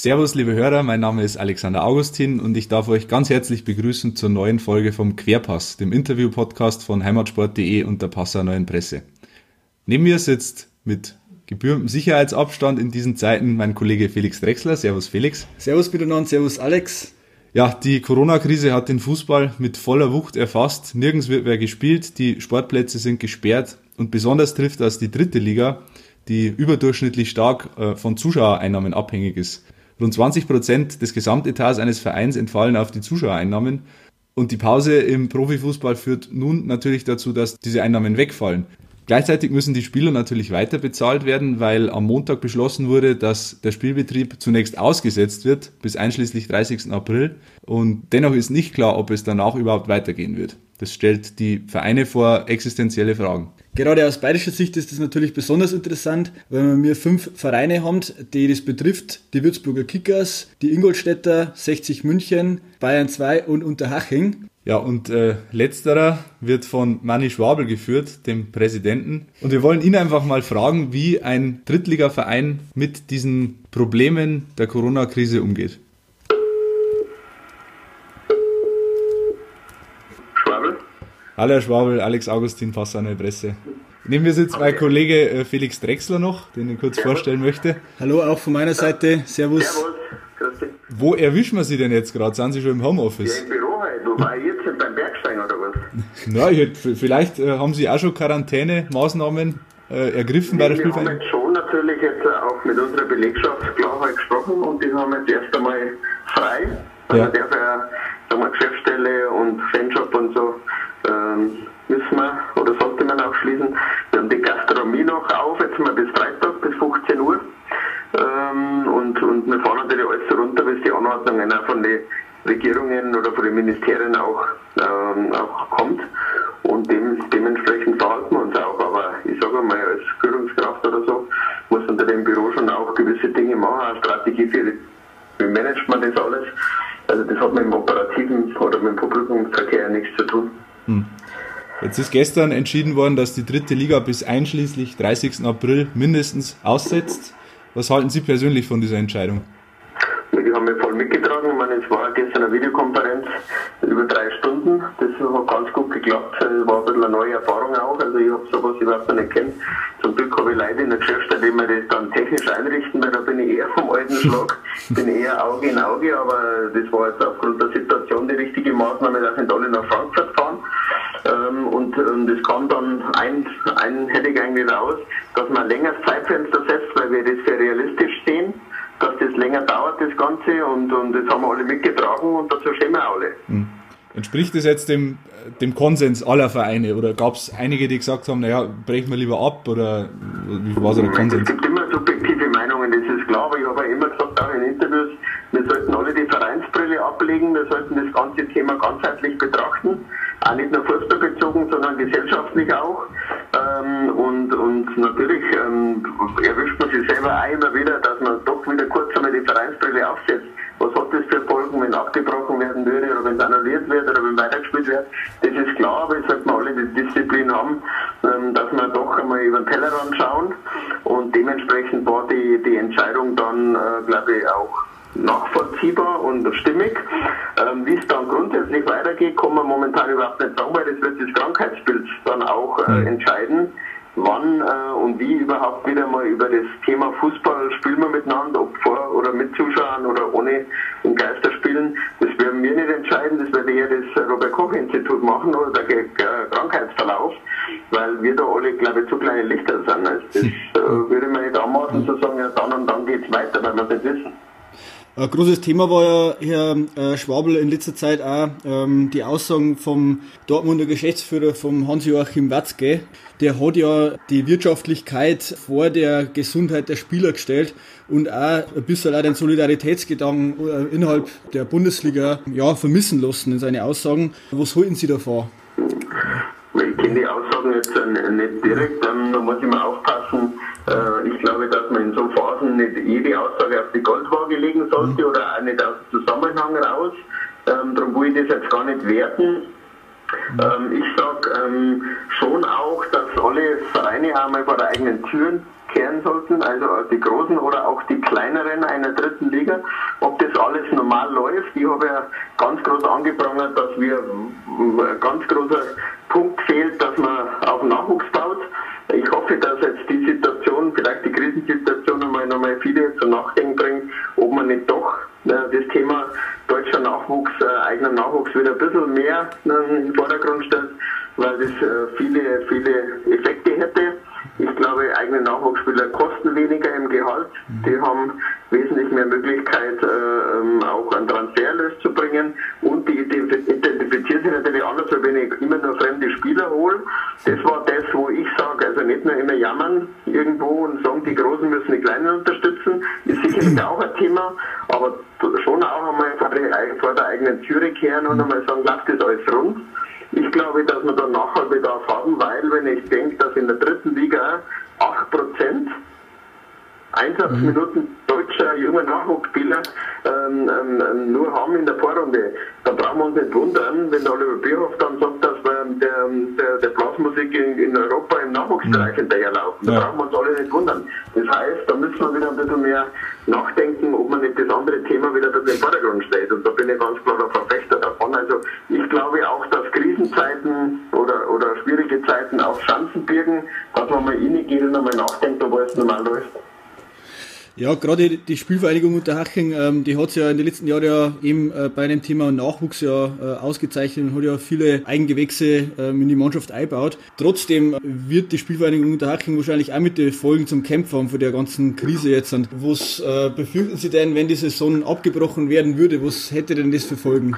Servus, liebe Hörer, mein Name ist Alexander Augustin und ich darf euch ganz herzlich begrüßen zur neuen Folge vom Querpass, dem Interview-Podcast von heimatsport.de und der Passauer Neuen Presse. Neben mir sitzt mit gebührendem Sicherheitsabstand in diesen Zeiten mein Kollege Felix Drechsler. Servus, Felix. Servus, miteinander. Servus, Alex. Ja, die Corona-Krise hat den Fußball mit voller Wucht erfasst. Nirgends wird mehr gespielt, die Sportplätze sind gesperrt und besonders trifft das die dritte Liga, die überdurchschnittlich stark von Zuschauereinnahmen abhängig ist. Rund 20% des Gesamtetats eines Vereins entfallen auf die Zuschauereinnahmen. Und die Pause im Profifußball führt nun natürlich dazu, dass diese Einnahmen wegfallen. Gleichzeitig müssen die Spieler natürlich weiter bezahlt werden, weil am Montag beschlossen wurde, dass der Spielbetrieb zunächst ausgesetzt wird, bis einschließlich 30. April. Und dennoch ist nicht klar, ob es danach überhaupt weitergehen wird. Das stellt die Vereine vor existenzielle Fragen. Gerade aus bayerischer Sicht ist das natürlich besonders interessant, weil wir 5 Vereine haben, die das betrifft. Die Würzburger Kickers, die Ingolstädter, 60 München, Bayern 2 und Unterhaching. Ja, und letzterer wird von Manni Schwabl geführt, dem Präsidenten. Und wir wollen ihn einfach mal fragen, wie ein Drittligaverein mit diesen Problemen der Corona-Krise umgeht. Hallo Herr Schwabl, Alex Augustin, Passauer Neue Presse. Neben mir sitzt mein Kollege Felix Drechsler noch, den ich kurz vorstellen möchte. Hallo, auch von meiner Seite. Servus. Servus, grüß dich. Wo erwischen wir Sie denn jetzt gerade? Sind Sie schon im Homeoffice? Ja, im Büro halt. Wo war ich jetzt? Beim Bergsteigen oder was? Na, vielleicht haben Sie auch schon Quarantänemaßnahmen ergriffen bei der Spielvereinigung? Wir haben jetzt schon natürlich jetzt auch mit unserer Belegschaft klar halt gesprochen und die haben jetzt erst einmal frei. Also ja. Geschäftsstelle und Fanshop und so müssen wir oder sollte man auch schließen. Wir haben die Gastronomie noch auf, jetzt mal bis Freitag, bis 15 Uhr. Und wir fahren natürlich alles so runter, bis die Anordnungen auch von den Regierungen oder von den Ministerien auch kommt. Und dementsprechend verhalten wir uns auch. Aber ich sage mal, als Führungskraft oder so muss unter dem Büro schon auch gewisse Dinge machen, eine Strategie für wie managt man das alles. Also das hat mit dem operativen oder mit dem Publikumsverkehr nichts zu tun. Jetzt ist gestern entschieden worden, dass die dritte Liga bis einschließlich 30. April mindestens aussetzt. Was halten Sie persönlich von dieser Entscheidung? Die haben wir voll mitgetragen. Ich meine, es war gestern eine Videokonferenz über 3 Stunden. Das hat ganz gut geklappt. Es war ein bisschen eine neue Erfahrung auch. Also ich habe sowas überhaupt noch nicht kennt. Zum Glück habe ich Leute in der Geschäftsstelle, die mir das dann technisch einrichten, weil da bin ich eher vom alten Schlag. Ich bin eher Auge in Auge, aber das war jetzt aufgrund der Situation die richtige Maßnahme, dass nicht alle nach Frankfurt fahren. Und es kam dann einhellig eigentlich raus, dass man ein längeres Zeitfenster setzt, weil wir das für realistisch sehen, dass das länger dauert, das Ganze, und das haben wir alle mitgetragen und dazu stehen wir alle. Entspricht das jetzt dem Konsens aller Vereine oder gab es einige, die gesagt haben, naja, brechen wir lieber ab oder wie war so der Konsens? Es gibt immer subjektive Meinungen, das ist klar, aber ich habe ja immer gesagt, auch in Interviews, wir sollten alle die Vereinsbrille ablegen, wir sollten das ganze Thema ganzheitlich betrachten, auch nicht nur fußballbezogen, sondern gesellschaftlich auch. Und natürlich erwischt man sich selber auch immer wieder, dass man doch wieder kurz einmal die Vereinsbrille aufsetzt. Was hat das für Folgen, wenn abgebrochen werden würde oder wenn es annulliert wird oder wenn weitergespielt wird? Das ist klar, aber jetzt sollte man alle die Disziplin haben, dass wir doch einmal über den Tellerrand schauen. Und dementsprechend war die Entscheidung dann, glaube ich, auch nachvollziehbar und stimmig. Wie es dann grundsätzlich weitergeht, kann man momentan überhaupt nicht sagen, weil das wird das Krankheitsbild dann auch entscheiden, wann und wie überhaupt wieder mal über das Thema Fußball spielen wir miteinander, ob vor oder mit Zuschauern oder ohne im Geisterspielen. Das werden wir nicht entscheiden, das wird eher das Robert-Koch-Institut machen oder der Krankheitsverlauf, weil wir da alle, glaube ich, zu kleine Lichter sind. Also das würde man nicht anmaßen zu sagen, ja dann und dann geht es weiter, weil wir es nicht wissen. Ein großes Thema war ja, Herr Schwabl, in letzter Zeit auch die Aussagen vom Dortmunder Geschäftsführer, vom Hans-Joachim Watzke. Der hat ja die Wirtschaftlichkeit vor der Gesundheit der Spieler gestellt und auch ein bisschen auch den Solidaritätsgedanken innerhalb der Bundesliga vermissen lassen in seine Aussagen. Was halten Sie davon? Ich kenne die Aussagen jetzt nicht direkt, da muss ich mal aufpassen. Ich glaube, dass man in so Phasen nicht jede Aussage auf die Goldwaage legen sollte oder auch nicht aus dem Zusammenhang raus. Darum will ich das jetzt gar nicht werten. Ich sage schon auch, dass alle Vereine einmal vor der eigenen Türen kehren sollten, also die großen oder auch die kleineren einer dritten Liga, ob das alles normal läuft. Ich habe ja ganz groß angeprangert, dass wir ein ganz großer Punkt fehlt, dass man auf Nachwuchs baut. Ich hoffe, dass jetzt die Situation, vielleicht die Krisensituation, nochmal viele zum Nachdenken bringt, ob man nicht doch das Thema deutscher Nachwuchs, eigener Nachwuchs wieder ein bisschen mehr in den Vordergrund stellt, weil das viele, viele Effekte hätte. Ich glaube, eigene Nachwuchsspieler kosten weniger im Gehalt. Die haben wesentlich mehr Möglichkeit, auch einen Transfererlös zu bringen. Und die identifizieren sich natürlich anders, als wenn ich immer nur fremde Spieler hole. Das war das, wo ich sage, also nicht nur immer jammern irgendwo und sagen, die Großen müssen die Kleinen unterstützen. Ist sicherlich auch ein Thema, aber schon auch einmal vor der eigenen Türe kehren und einmal sagen, lasst das alles rund. Ich glaube, dass wir da Nachholbedarf haben, weil wenn ich denke, dass in der dritten Liga 8% Einsatzminuten deutscher junger Nachwuchsspieler nur haben in der Vorrunde, da brauchen wir uns nicht wundern, wenn der Oliver Bierhoff dann sagt, dass wir der Blasmusik in Europa im Nachwuchsbereich hinterherlaufen. Da brauchen wir uns alle nicht wundern. Das heißt, da müssen wir wieder ein bisschen mehr nachdenken, ob man nicht das andere Thema wieder in den Vordergrund stellt. Und da bin ich ganz klar der Verfechter davon. Also ich glaube auch, dass Krisenzeiten oder schwierige Zeiten auch Chancen birgen, dass man mal hingeht und mal nachdenkt, ob alles normal läuft. Ja, gerade die Spielvereinigung Unterhaching, die hat es ja in den letzten Jahren ja eben bei dem Thema Nachwuchs ja ausgezeichnet und hat ja viele Eigengewächse in die Mannschaft eingebaut. Trotzdem wird die Spielvereinigung Unterhaching wahrscheinlich auch mit den Folgen zum Kämpfen haben von der ganzen Krise jetzt. Und was befürchten Sie denn, wenn die Saison abgebrochen werden würde? Was hätte denn das für Folgen?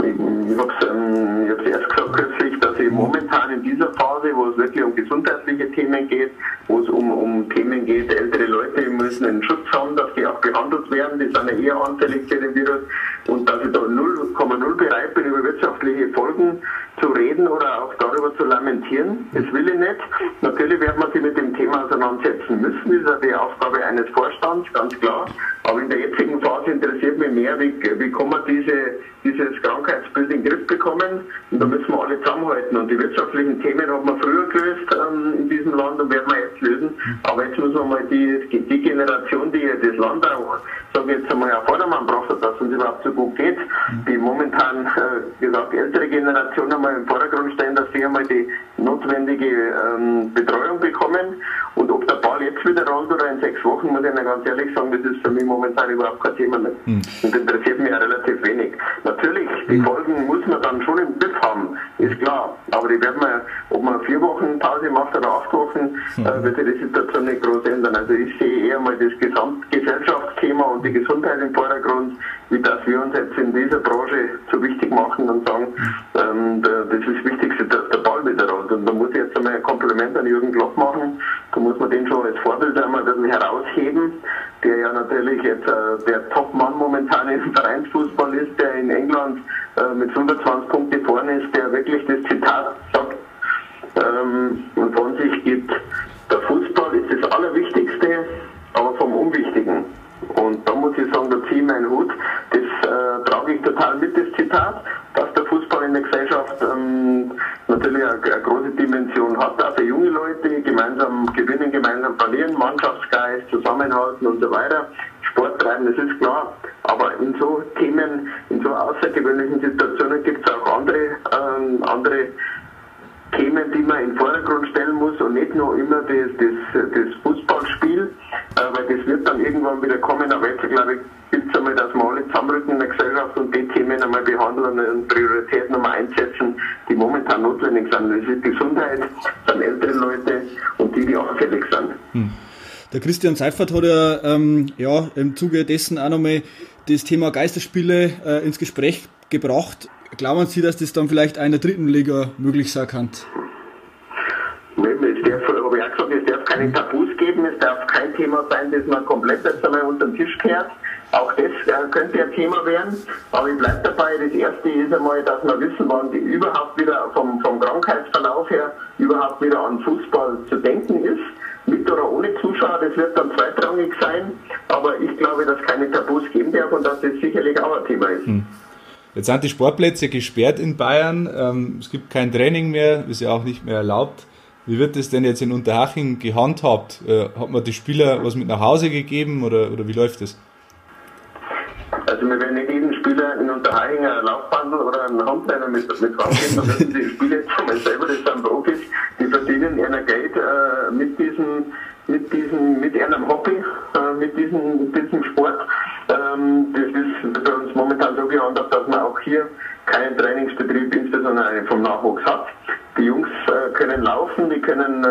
Ich habe es erst gesagt kürzlich, dass ich momentan in dieser Phase, wo es wirklich um gesundheitliche Themen geht, wo es um Themen geht, ältere Leute müssen einen Schutz haben, dass die auch behandelt werden, die sind ja eher anfällig für den Virus, und dass ich da 0,0 bereit bin, über wirtschaftliche Folgen zu reden oder auch darüber zu lamentieren. Das will ich nicht. Natürlich wird man sich mit dem Thema auseinandersetzen müssen, das ist ja die Aufgabe eines Vorstands, ganz klar. Aber in der jetzigen Phase interessiert mich mehr, wie kann man dieses Krankheitsbild in den Griff bekommen, und da müssen wir alle zusammenhalten. Und die wirtschaftlichen Themen hat man früher gelöst in diesem Land und werden wir jetzt lösen. Aber jetzt müssen wir mal die Generation, die das Land auch, sage ich jetzt einmal, auf Vordermann braucht, dass es uns überhaupt so gut geht, die momentan gesagt ältere Generation einmal im Vordergrund stellen, dass sie einmal die notwendige Betreuung bekommen. Und ob der Ball jetzt wieder rollt oder in 6 Wochen, muss ich Ihnen ganz ehrlich sagen, das ist für mich momentan überhaupt kein Thema mehr. Und interessiert mich ja relativ wenig. Natürlich, die Folgen muss man dann schon im Griff haben, ist klar. Aber die werden wir, ob man 4 Wochen Pause macht oder 8 Wochen, wird sich die Situation nicht groß ändern. Also ich sehe eher mal das Gesamtgesellschaftsthema und die Gesundheit im Vordergrund, wie dass wir uns jetzt in dieser Branche so wichtig machen und sagen, das ist das Wichtigste, dass der Ball wieder rollt. Und da muss ich jetzt einmal ein Kompliment an Jürgen Klopp machen. Da muss man den schon als Vorbild einmal ein bisschen herausheben, der ja natürlich jetzt der Top-Mann momentan im Vereinsfußball ist, der in England mit 25 Punkten vorne ist, der wirklich das Zitat sagt und von sich gibt, der Fußball ist das Allerwichtigste, aber vom Unwichtigen. Und da muss ich sagen, da ziehe ich meinen Hut, das trage ich total mit, das Zitat, dass der Fußball in der Gesellschaft natürlich eine große Dimension hat, auch für junge Leute, gemeinsam gewinnen, gemeinsam verlieren, Mannschaftsgeist, zusammenhalten und so weiter, Sport treiben, das ist klar, aber in so Themen, in so außergewöhnlichen Situationen gibt es auch andere Themen, die man in den Vordergrund stellen muss und nicht nur immer das Fußballspiel, weil das wird dann irgendwann wieder kommen, aber jetzt glaube ich, gibt es einmal, dass wir alle zusammenrücken in der Gesellschaft und die Themen einmal behandeln und Prioritäten einmal einsetzen, die momentan notwendig sind. Das ist Gesundheit, das sind ältere Leute und die anfällig sind. Der Christian Seifert hat ja im Zuge dessen auch nochmal das Thema Geisterspiele ins Gespräch gebracht. Glauben Sie, dass das dann vielleicht einer dritten Liga möglich sein kann? Nein, es darf keine Tabus geben, es darf kein Thema sein, das man komplett jetzt einmal unter den Tisch kehrt. Auch das könnte ein Thema werden, aber ich bleibe dabei, das erste ist einmal, dass wir wissen, wann die überhaupt wieder vom Krankheitsverlauf her überhaupt wieder an Fußball zu denken ist. Mit oder ohne Zuschauer, das wird dann zweitrangig sein, aber ich glaube, dass es keine Tabus geben darf und dass das sicherlich auch ein Thema ist. Jetzt sind die Sportplätze gesperrt in Bayern, es gibt kein Training mehr, ist ja auch nicht mehr erlaubt. Wie wird das denn jetzt in Unterhaching gehandhabt? Hat man die Spieler was mit nach Hause gegeben oder wie läuft das? Also wir werden nicht jedem Spieler in Unterhaching ein Laufbandel oder einen Handliner mit rausgeben, sondern die Spieler jetzt schon mal selber, das sind Profis, die verdienen ihr Geld mit einem Hobby, mit diesem Sport. Das ist bei uns momentan so gehandhabt, dass man auch hier keinen Trainingsbetrieb, insbesondere einen vom Nachwuchs hat. Die Jungs können laufen, die können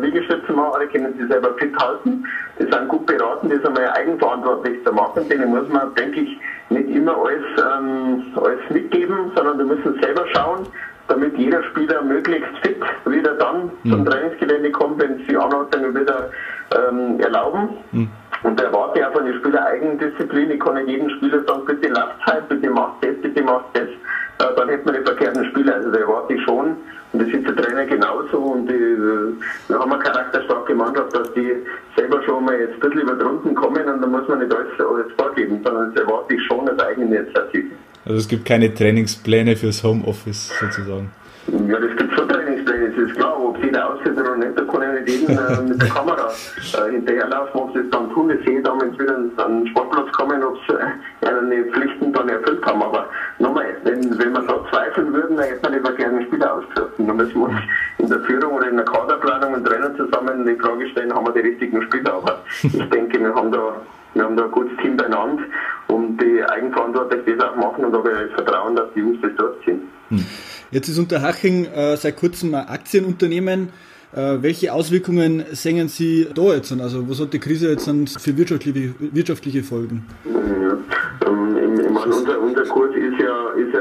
Liegestützen machen, alle können sich selber fit halten. Die sind gut beraten, das einmal eigenverantwortlich zu machen. Denen muss man, denke ich, nicht immer alles mitgeben, sondern die müssen selber schauen, damit jeder Spieler möglichst fit wieder dann zum Trainingsgelände kommt, wenn es die Anordnungen wieder erlauben. Und da erwarte ich auch von den Spielern Eigendisziplin. Ich kann nicht jedem Spieler sagen, bitte lasst halt, bitte macht das. Dann hätte man die verkehrten Spieler. Also da erwarte ich schon. Und das ist der Trainer genauso. Und wir haben eine charakterstarke Mannschaft, dass die selber schon mal jetzt ein bisschen überdrunten kommen. Und da muss man nicht alles vorgeben, sondern das erwarte ich schon als eigene Initiative. Also es gibt keine Trainingspläne fürs Homeoffice sozusagen? Ja, das gibt schon Trainingspläne, das ist klar. Ob es jeder ausführt oder nicht, da kann ich nicht jeden mit der Kamera hinterherlaufen, ob sie es dann tun. Das sehe ich dann, wenn sie wieder an den Sportplatz kommen, ob sie eine Pflichten dann erfüllt haben. Aber nochmal, wenn wir so zweifeln würden, dann hätte man lieber gerne Spieler ausgeschlossen. Dann müssen wir uns in der Führung oder in der Kaderplanung und Trainer zusammen die Frage stellen, haben wir die richtigen Spieler? Aber ich denke, wir haben da ein gutes Team beieinander und die Eigenverantwortung das auch machen und habe das Vertrauen, dass die Jungs das durchziehen. Jetzt ist Unterhaching seit kurzem ein Aktienunternehmen. Welche Auswirkungen sehen Sie da jetzt? Also was hat die Krise jetzt für wirtschaftliche Folgen? Ja, unser Kurs ist ja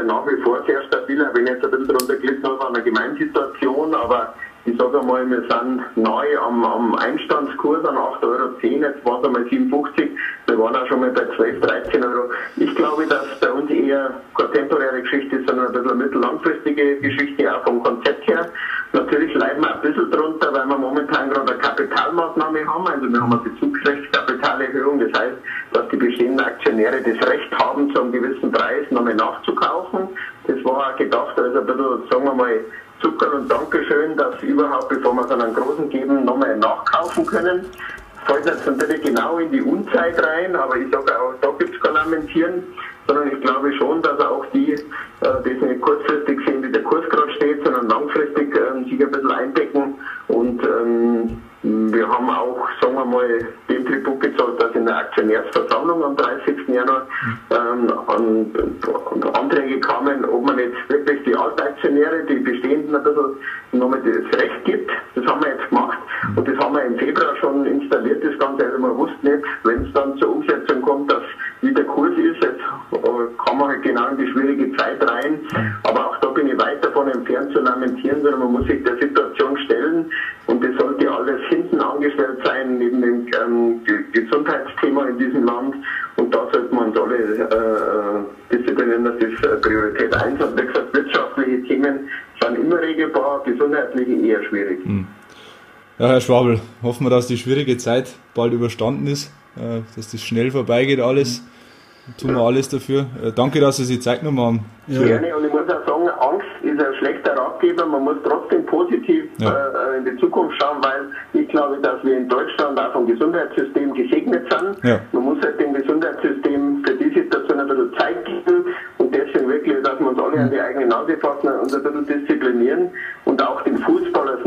nach wie vor sehr stabil, wenn jetzt ein bisschen darunter gelitten hat, an der Gemeinsituation, aber ich sage einmal, wir sind neu am Einstandskurs an 8,10 €, jetzt war es einmal 7,50 €, wir waren auch schon mal bei 12, 13 €. Ich glaube, dass bei uns eher keine temporäre Geschichte ist, sondern ein bisschen eine mittellangfristige Geschichte, auch vom Konzept her. Natürlich leiden wir ein bisschen drunter, weil wir momentan gerade eine Kapitalmaßnahme haben, also wir haben eine Bezugsrechtskapitalerhöhung, das heißt, dass die bestehenden Aktionäre das Recht haben, zu einem gewissen Preis nochmal nachzukaufen. Das war auch gedacht, also ein bisschen, sagen wir mal, Zucker und Dankeschön, dass überhaupt, bevor wir es an einen Großen geben, nochmal nachkaufen können. Fällt jetzt natürlich genau in die Unzeit rein, aber ich sage auch, da gibt es kein Lamentieren, sondern ich glaube schon, dass auch die nicht kurzfristig sehen, wie der Kurs gerade steht, sondern langfristig sich ein bisschen eindecken. Und wir haben auch, sagen wir mal, den Tribut gezahlt, dass in der Aktionärsversammlung am 30. Januar Anträge kamen, ob man jetzt wirklich die Altaktionäre, die bestehenden ein bisschen, nochmal das Recht gibt. Das haben wir jetzt gemacht und das haben wir im Februar schon installiert, das Ganze. Also man wusste nicht, wenn es dann zur Umsetzung kommt, dass wie der Kurs ist. Jetzt kann man halt genau in die schwierige Zeit rein, aber auch da bin ich weit davon entfernt zu lamentieren, sondern man muss sich der Situation stellen und das sollte alles hinten angestellt sein, neben dem Gesundheitsthema in diesem Land, und da sollte man uns alle disziplinieren, dass das Priorität 1 hat. Wie gesagt, wirtschaftliche Themen sind immer regelbar, gesundheitliche eher schwierig. Ja, Herr Schwabl, hoffen wir, dass die schwierige Zeit bald überstanden ist, dass das schnell vorbeigeht alles. Tun wir alles dafür. Danke, dass Sie sich Zeit genommen haben. Ja. Gerne, und ich muss auch sagen, Angst ist ein schlechter Ratgeber. Man muss trotzdem positiv in die Zukunft schauen, weil ich glaube, dass wir in Deutschland auch vom Gesundheitssystem gesegnet sind. Ja. Man muss halt dem Gesundheitssystem für die Situation ein bisschen Zeit geben und deswegen wirklich, dass wir uns alle an die eigene Nase fassen und ein bisschen disziplinieren und auch den Fußball als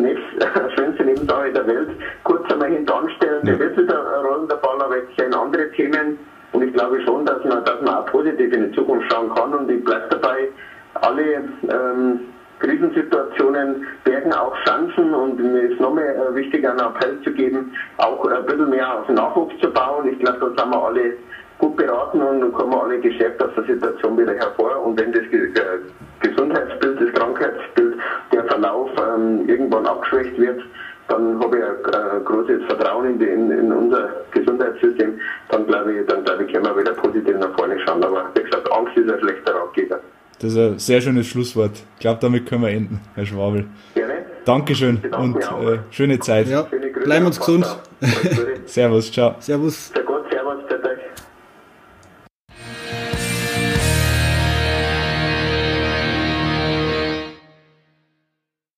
schönste Nebensache der Welt kurz einmal hintanstellen. Der wird wieder rollen, der Ball, aber jetzt sind andere Themen. Und ich glaube schon, dass man auch positiv in die Zukunft schauen kann. Und ich bleibe dabei, alle Krisensituationen bergen auch Chancen. Und mir ist noch mehr wichtig, einen Appell zu geben, auch ein bisschen mehr auf den Nachwuchs zu bauen. Ich glaube, da sind wir alle gut beraten und da kommen wir alle geschärft aus der Situation wieder hervor. Und wenn das Gesundheitsbild, das Krankheitsbild, der Verlauf irgendwann abgeschwächt wird, dann habe ich ein großes Vertrauen in unser Gesundheitssystem, dann glaube ich, können wir wieder positiv nach vorne schauen. Aber wie gesagt, Angst ist ein schlechter Ratgeber. Das ist ein sehr schönes Schlusswort. Ich glaube, damit können wir enden, Herr Schwabl. Gerne. Dankeschön und schöne Zeit. Ja. Schöne Grüße. Bleiben uns gesund. Servus, ciao. Servus.